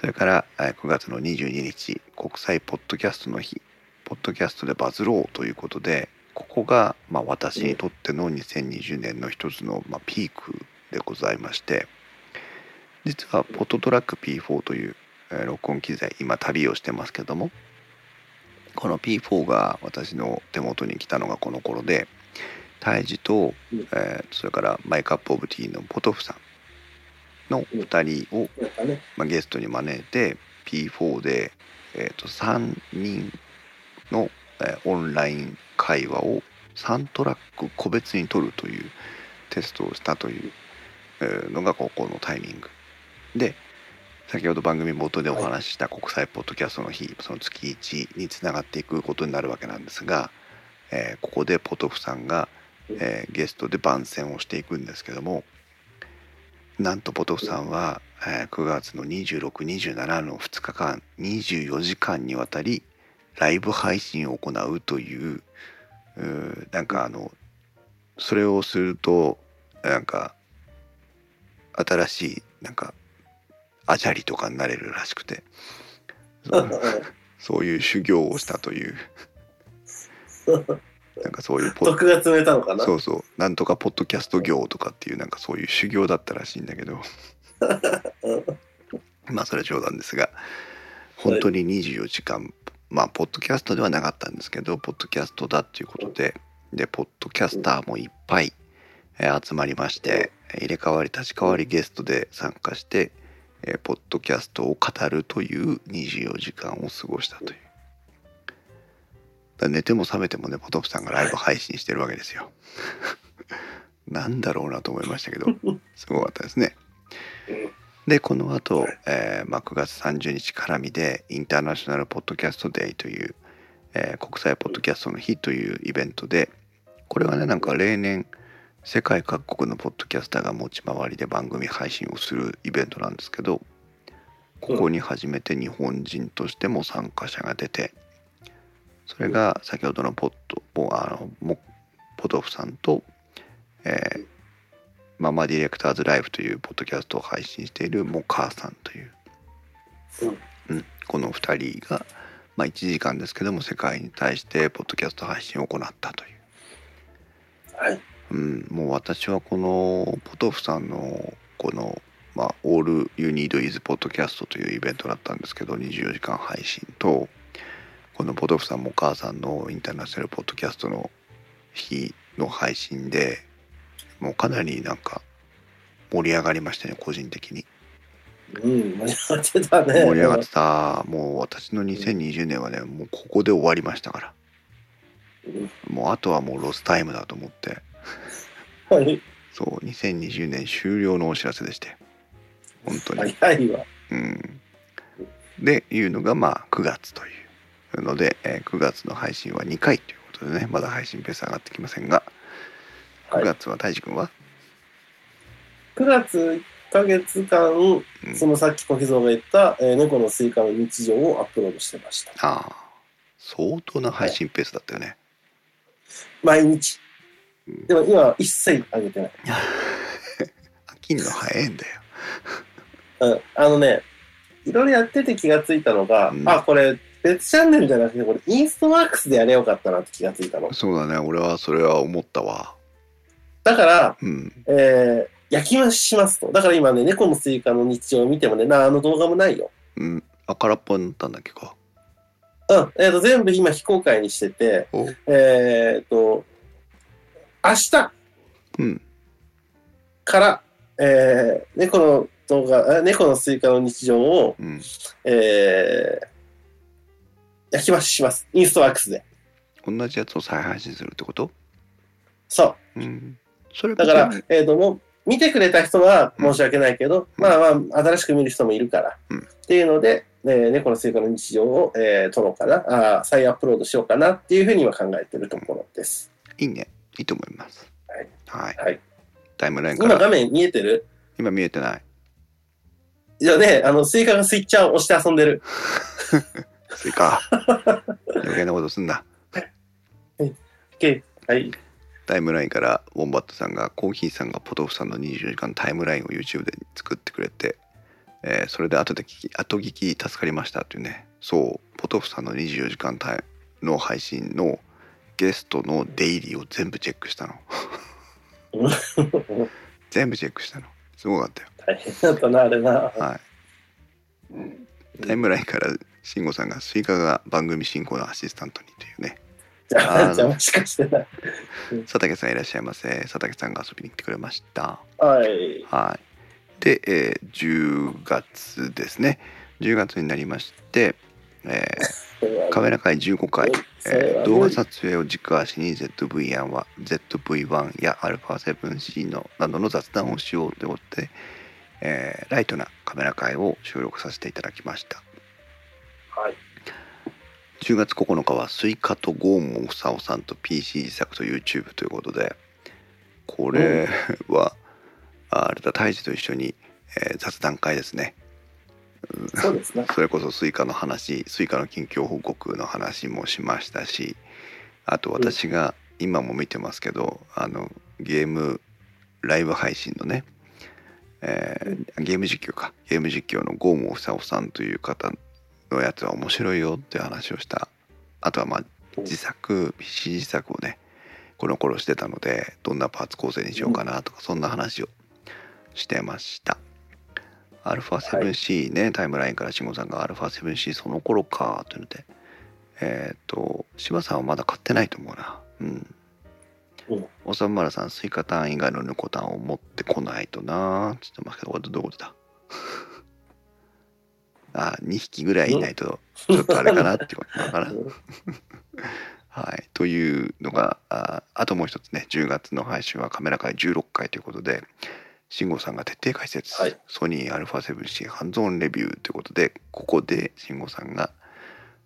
それから、9月の22日国際ポッドキャストの日、ポッドキャストでバズろうということで、ここが、まあ、私にとっての2020年の一つの、ピークでございまして、実はポットトラック P4 という、録音機材、今旅をしてますけども、この P4 が私の手元に来たのがこの頃で、タイジと、それからマイカップオブティーのポトフさんの2人を、ゲストに招いて P4 で、3人のオンライン会話を3トラック個別に取るというテストをしたというのがここのタイミングで、先ほど番組冒頭でお話しした国際ポッドキャストの日、その月1につながっていくことになるわけなんですが、ここでポトフさんが、ゲストで番宣をしていくんですけども、なんとポトフさんは、9月の26、27の2日間24時間にわたりライブ配信を行うという、なんかそれをするとなんか新しいなんかアジャリとかになれるらしくてそういう修行をしたというなんかそういう徳が詰めたのかな、そうそう、なんとかポッドキャスト業とかっていうなんかそういう修行だったらしいんだけどまあそれは冗談ですが、本当に24時間、まあポッドキャストではなかったんですけど、ポッドキャストだっていうことで、でポッドキャスターもいっぱい集まりまして、入れ替わり立ち替わりゲストで参加してポッドキャストを語るという24時間を過ごしたという。寝ても覚めてもね、ポトフさんがライブ配信してるわけですよなんだろうなと思いましたけどすごかったですね。でこの後、9月30日絡みでインターナショナルポッドキャストデイという、国際ポッドキャストの日というイベントで、これはねなんか例年世界各国のポッドキャスターが持ち回りで番組配信をするイベントなんですけど、ここに初めて日本人としても参加者が出て、それが先ほどのポトフさんと、ママディレクターズライフというポッドキャストを配信しているモカーさんという、この2人が、まあ、1時間ですけども世界に対してポッドキャスト配信を行ったという。はい、もう私はこのポトフさんのこの、まあ、All You Need Is Podcast というイベントだったんですけど、24時間配信とこのポトフさんもお母さんのインターナショナルポッドキャストの日の配信でもうかなりなんか盛り上がりましたね、個人的に。盛り上がってたね。盛り上がってた。もう私の2020年はね、もうここで終わりましたから、もうあとはもうロスタイムだと思ってはい、そう2020年終了のお知らせでして、本当に早いわ。でいうのがまあ9月というので、9月の配信は2回ということでね、まだ配信ペース上がってきませんが、9月は大地君は、9月1ヶ月間、そのさっき小日向が言った、猫のスイカの日常をアップロードしてました。ああ、相当な配信ペースだったよね、毎日。でも今は一切上げてない飽きんの早いんだよいろいろやってて気がついたのが、あ、これ別チャンネルじゃなくてこれインストワークスでやれよかったなって気がついたの。そうだね、俺はそれは思ったわ。だから、焼き増ししますと。だから今ね、猫のスイカの日常を見てもね、何の動画もないよ。空っぽになったんだっけか。全部今非公開にしてて、明日から、猫の動画、猫のスイカの日常を、焼き増しします、インストワークスで。同じやつを再配信するってこと？そう、それだから、もう見てくれた人は申し訳ないけど、新しく見る人もいるから、っていうので、猫のスイカの日常を、撮ろうかな、再アップロードしようかなっていうふうに今考えてるところです、いいね、いいと思います。タイムラインから今画面見えてる？今見えてない。いやね、スイカがスイッチャーを押して遊んでるスイカ余計なことすんなタイムラインからウォンバットさんが、コーヒーさんがポトフさんの24時間タイムラインを YouTube で作ってくれて、それで後聞き助かりましたっていうね。そう、ポトフさんの24時間の配信のゲストのデイリーを全部チェックしたの全部チェックしたの、すごかったよ。大変だったなあれな。タイムラインから慎吾さんが、スイカが番組進行のアシスタントにというね。じゃあもしかしてない佐竹さんいらっしゃいませ。佐竹さんが遊びに来てくれました。で、10月ですね。10月になりまして、カメラ会15回、動画撮影を軸足に ZV-1 や α7C などの雑談をしようということで、ライトなカメラ会を収録させていただきました。はい、10月9日はスイカとゴーモンサオさんと PC 自作と YouTube ということで、これは、うん、あれだ、タイジと一緒に、雑談会ですね。そうですね。それこそスイカの話、スイカの近況報告の話もしましたし、あと私が今も見てますけど、うん、ゲームライブ配信のね、ゲーム実況のゴーモンサオさんという方のやつは面白いよって話をした。あとはまあ自作 PC 自作をねこの頃してたので、どんなパーツ構成にしようかなとか、そんな話をしてました。 α7C ね、はい、タイムラインからしんごさんが α7C その頃かというので、柴さんはまだ買ってないと思うな。うん。おさむまらさん、スイカタン以外のヌコタンを持ってこないとなって言ってますけど、これどういうことだあ、2匹ぐらいいないとちょっとあれかなってことなのかなはい、というのが あともう一つね、10月の配信はカメラ会16回ということで、慎吾さんが徹底解説、はい、ソニー α7C ハンズオンレビューということで、ここで慎吾さんが、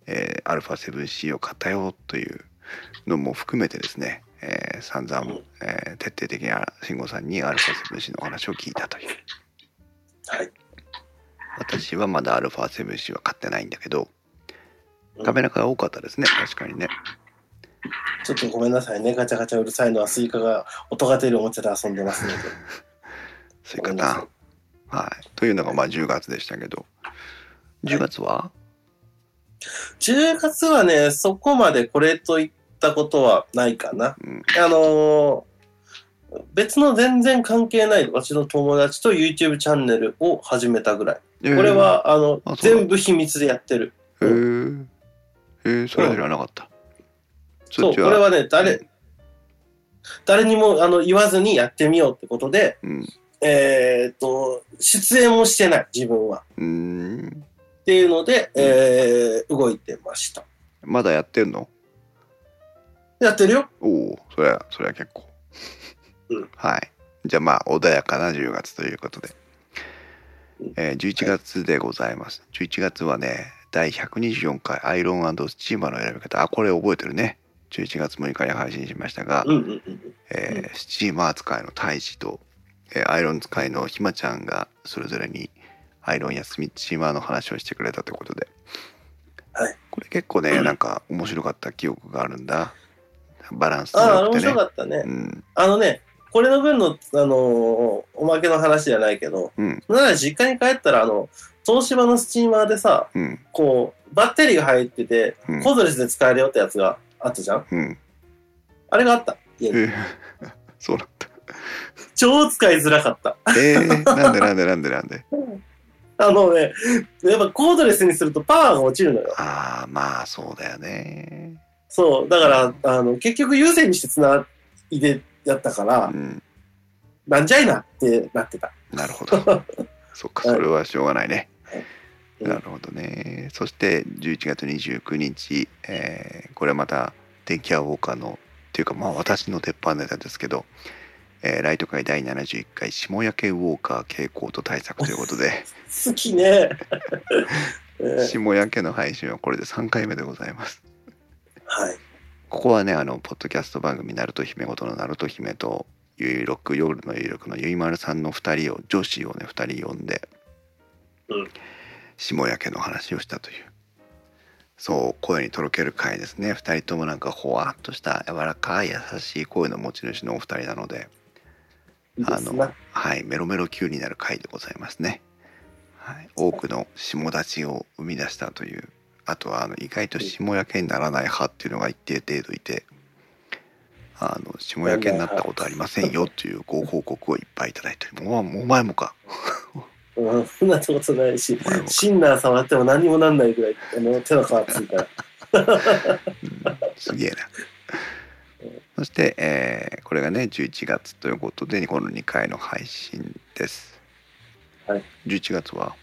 α7C を買ったよというのも含めてですね、散々、徹底的に慎吾さんに α7C の話を聞いたという。はい、私はまだ α7C は買ってないんだけど、カメラが多かったですね、確かにね。ちょっとごめんなさいね、ガチャガチャうるさいのはスイカが音が出るおもちゃで遊んでますのでスイカタン、はい、というのがまあ10月でしたけど、10月は、はい、10月はね、そこまでこれといったことはないかな、うん、別の全然関係ない私の友達と YouTube チャンネルを始めたぐらい。これは全部秘密でやってる。へー、それは知らなかった。そう、これはね、誰にも言わずにやってみようってことで、うん、出演もしてない自分は、っていうので、動いてました。まだやってんの？やってるよ。おお、それは結構。うん、はい。じゃあまあ穏やかな10月ということで、11月でございます。11月はね、第124回アイロン&スチーマーの選び方、あ、これ覚えてるね。11月6日に配信しましたが、スチーマー使いの大使と、アイロン使いのひまちゃんがそれぞれにアイロンやスチーマーの話をしてくれたということで、はい、これ結構ね、なんか面白かった記憶があるんだ。バランスが良くてね。あ、面白かったね。うん、これの分の、おまけの話じゃないけど、うん、なら実家に帰ったら東芝のスチーマーでさ、うん、こうバッテリーが入ってて、うん、コードレスで使えるよってやつがあったじゃん、うん、あれがあった家に、そうだった。超使いづらかった。なんでね、やっぱコードレスにするとパワーが落ちるのよ。ああ、まあそうだよね。そうだから結局有線にしてつないでやったから、うん、なんじゃいなってなってた。なるほどそっか、それはしょうがないね、はい、なるほどね。そして11月29日、これまた電気屋ウォーカーのっていうか、まあ私の鉄板ネタですけど、ライト界第71回霜焼けウォーカー傾向と対策ということで好きね霜焼けの配信はこれで3回目でございます。はい、ここはね、ポッドキャスト番組なると姫ごとのなると姫と夜の有力のゆいまるさんの女子をね2人呼んで、うん、霜焼けの話をしたという、そう声にとろける回ですね。2人ともなんかほわっとした柔らかい優しい声の持ち主のお二人なので、はい、メロメロ級になる回でございますね。はい、多くの霜立ちを生み出したという、あとは意外と霜焼けにならない派っていうのが一定程度いて、霜焼けになったことありませんよというご報告をいっぱいいただいて、もう前もかそんなことないし、シンナー触っても何にもなんないぐらい手の皮ついたらすげえな。そして、これがね11月ということでこの2回の配信です。はい、11月は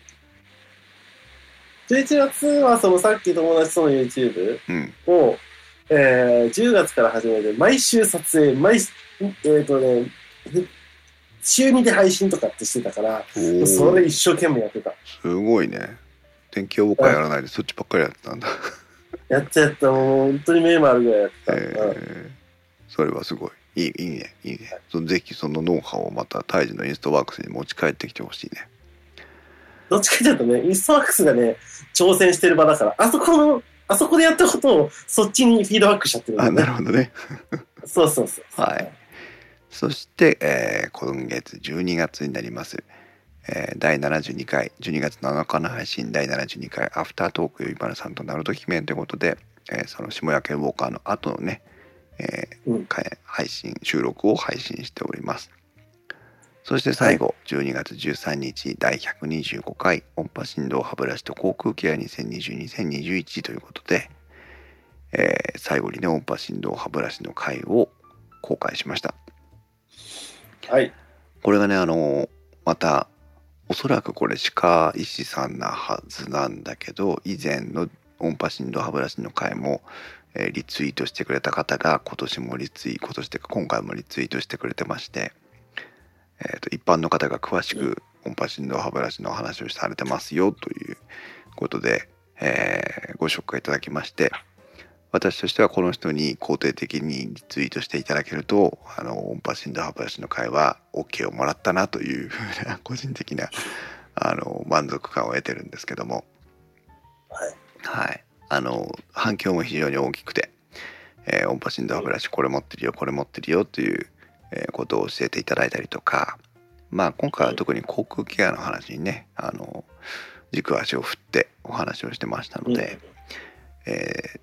そのさっき友達との YouTube を、10月から始めて、毎週撮影、週2で配信とかってしてたから、それ一生懸命やってた。すごいね。天気予報会やらないで、そっちばっかりやってたんだ。やった、もう本当に目もあるぐらいやってた。それはすごい。いいね。はい、ぜひそのノウハウをまたタイジのインストワークスに持ち帰ってきてほしいね。どっちかというとね、インストワークスがね、挑戦してる場だから、あそこでやったことをそっちにフィードバックしちゃってるんだよね。あ、なるほどね。そう。はい。そして、今月12月になります。第72回、12月7日の配信第72回、アフタートークゆいまるさんとナルト姫ということで、その下焼ウォーカーの後のね、配信収録を配信しております。そして最後、12月13日第125回音波振動歯ブラシと口腔ケア 2020-2021 ということで、最後にね音波振動歯ブラシの回を公開しました。はい。これがねまたおそらくこれ歯科医師さんなはずなんだけど、以前の音波振動歯ブラシの回もリツイートしてくれた方が今回もリツイートしてくれてまして、一般の方が詳しく音波振動歯ブラシの話をされてますよということで、ご紹介いただきまして、私としてはこの人に肯定的にリツイートしていただけると音波振動歯ブラシの回は OK をもらったなというふうな個人的な満足感を得てるんですけども、はい、反響も非常に大きくて、音波振動歯ブラシこれ持ってるよということを教えていただいたりとか、まあ今回は特に口腔ケアの話にね軸足を振ってお話をしてましたので、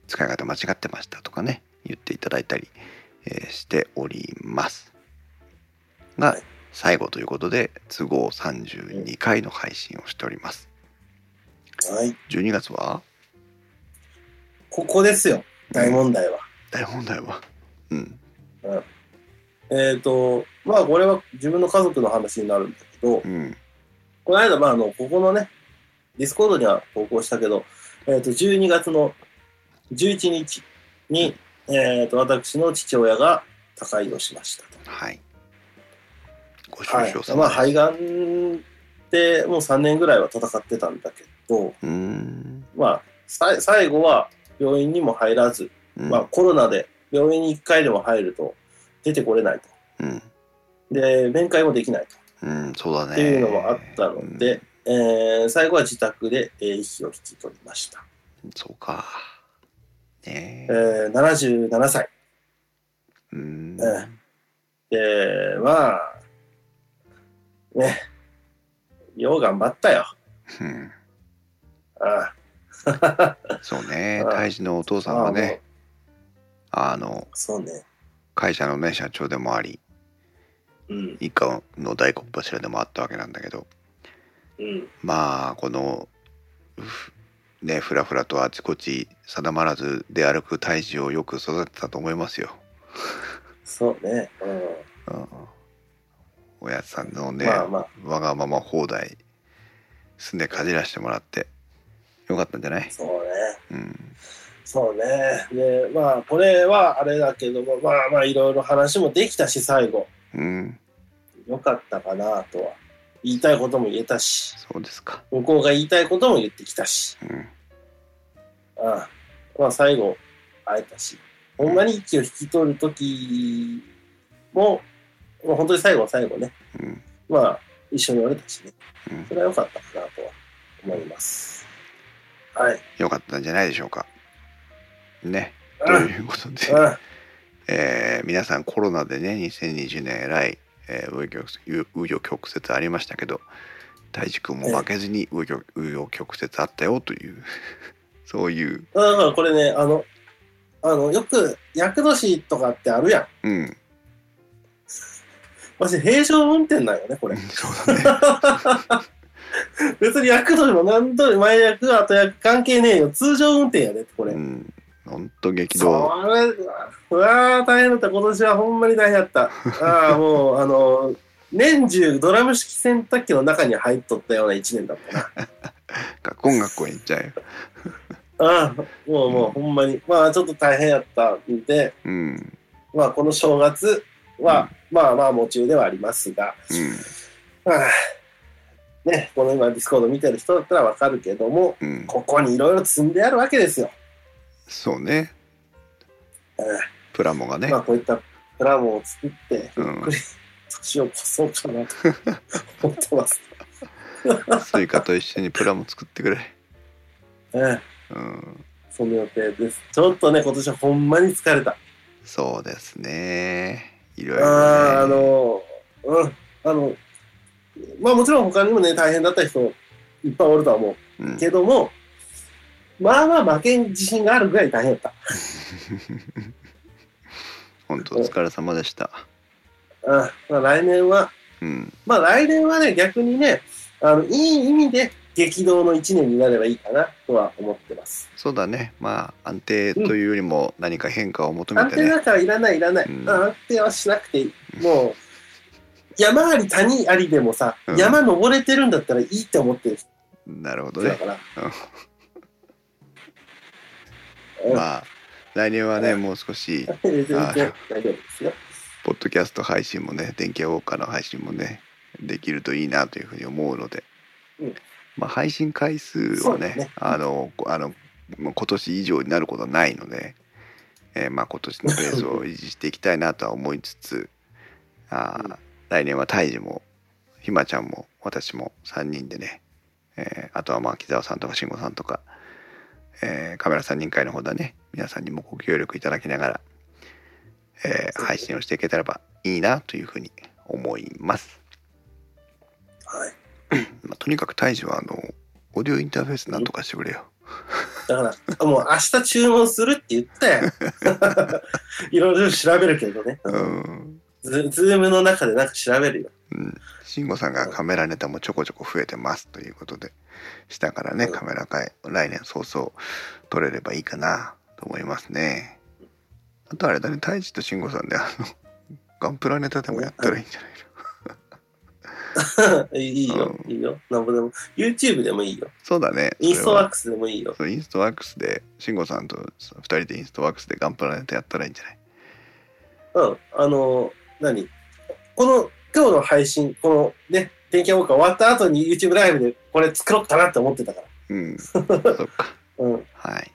使い方間違ってましたとかね言っていただいたり、しておりますが、最後ということで都合32回の配信をしております。12月はここですよ。大問題はまあこれは自分の家族の話になるんだけど、この間、まあここのねディスコードには投稿したけど、12月の11日に、私の父親が他界をしましたと。はい。ご愁傷様です。まあ肺がんでもう3年ぐらいは戦ってたんだけど、まあ最後は病院にも入らず、まあコロナで病院に1回でも入ると出てこれないと、で面会もできないと、そうだねっていうのもあったので、最後は自宅で息を引き取りました。そうか、77歳、でまあねよう頑張ったよ。そうね、大事のお父さんはねそうね、会社のね社長でもあり、一家の大黒柱でもあったわけなんだけど、まあこのねふらふらとあちこち定まらず出歩く胎児をよく育てたと思いますよ。そうね、おやつさんのね、わがまま放題すんでかじらしてもらってよかったんじゃない？そうね、そうね。でまあこれはあれだけども、まあいろいろ話もできたし、最後、よかったかなとは、言いたいことも言えたし、そうですか、向こうが言いたいことも言ってきたし、まあ最後会えたし、ほんまに息を引き取る時も、まあ、本当に最後ね、まあ一緒におれたしね、それはよかったかなとは思います。はい、よかったんじゃないでしょうかね。ということで、皆さんコロナでね2020年えらい紆余曲折ありましたけど、泰治君も負けずに紆余曲折あったよというそういう、だからこれねよく厄年とかってあるやん。私平常運転なんよねこれ。そうだね別に役とでも何度でも前役後役関係ねえよ、通常運転やでこれ。ほんと激動。うわー大変だった、今年はほんまに大変だった。もう年中ドラム式洗濯機の中に入っとったような1年だったな。学校に行っちゃうよ。ああ、もうほんまに、まあちょっと大変やったんで、うん、まあこの正月は、うん、まあまあ喪中ではありますが、うん、まあね、この今ディスコード見てる人だったらわかるけども、うん、ここにいろいろ積んであるわけですよ。そうね。ああ、プラモがね。まあこういったプラモを作って、ゆっくり年を越そうかなと思ってます。スイカと一緒にプラモ作ってくれ。ああ、うん、その予定です。ちょっとね、今年はほんまに疲れた。そうですね。いろいろ、ね、まあもちろん他にもね大変だった人いっぱいおるとは思う、うん、けども、まあまあ負けん自信があるぐらい大変だった。本当お疲れ様でした。あ、まあ来年は、うん、まあ来年はね逆にねいい意味で。激動の1年になればいいかなとは思ってます。そうだね。まあ安定というよりも何か変化を求めてね。安定なんかはいらないいらない、うん。安定はしなくていい。もう山あり谷ありでもさ、うん、山登れてるんだったらいいって思ってる。なるほどね。だからまあ来年はねもう少し全然大丈夫ですよ。ポッドキャスト配信もね、電気ウォーカーの配信もねできるといいなというふうに思うので。うん。まあ、配信回数を ね今年以上になることはないので、まあ今年のペースを維持していきたいなとは思いつつあ来年はタイジもひまちゃんも私も3人でね、あとはまあ木澤さんとか慎吾さんとか、カメラ3人会の方だね皆さんにもご協力いただきながら、配信をしていけたらばいいなというふうに思います。はい、まあ、とにかくタイジはオーディオインターフェースなんとかしてくれよ。だからもう明日注文するって言ったやん。いろいろ調べるけどね、うん、Zoom の中でなんか調べるよ、うん、慎吾さんがカメラネタもちょこちょこ増えてますということで下からね、うん、カメラ会来年早々撮れればいいかなと思いますね。あとあれだね、タイジと慎吾さんでガンプラネタでもやったらいいんじゃないの。いいよ、うん、いいよ、なんぼでも YouTube でもいいよ。そうだね、インストワークスでもいいよ。そうインストワークスで慎吾さんと2人でインストワークスでガンプラネタやったらいいんじゃない。うん、何この今日の配信このね天気予報が終わった後に YouTube ライブでこれ作ろうかなって思ってたから、うんそっか、うん、はい。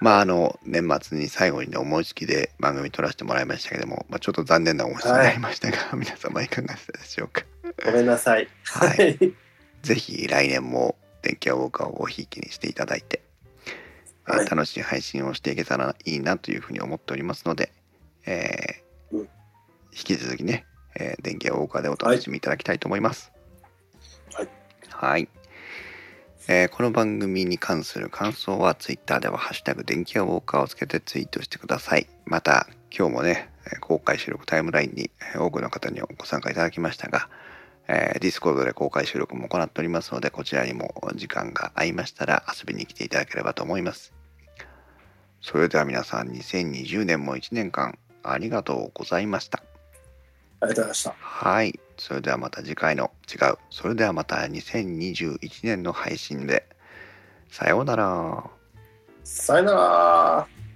まあ年末に最後にね思いつきで番組撮らせてもらいましたけども、まあ、ちょっと残念な思いつきになりましたが、はい、皆様いかがでしたでしょうか。ごめんなさい。はい。ぜひ来年も電気屋ウォーカーをごひいきにしていただいて、はい、楽しい配信をしていけたらいいなというふうに思っておりますので、うん、引き続きね、電気屋ウォーカーでお楽しみいただきたいと思います。はい。はい。この番組に関する感想はツイッターではハッシュタグ電気屋ウォーカーをつけてツイートしてください。また今日もね公開収録タイムラインに多くの方にご参加いただきましたが、ディスコードで公開収録も行っておりますのでこちらにも時間が合いましたら遊びに来ていただければと思います。それでは皆さん2020年も1年間ありがとうございました。ありがとうございました。はい、それではまた次回の違う。それではまた2021年の配信で。さようなら。さようなら。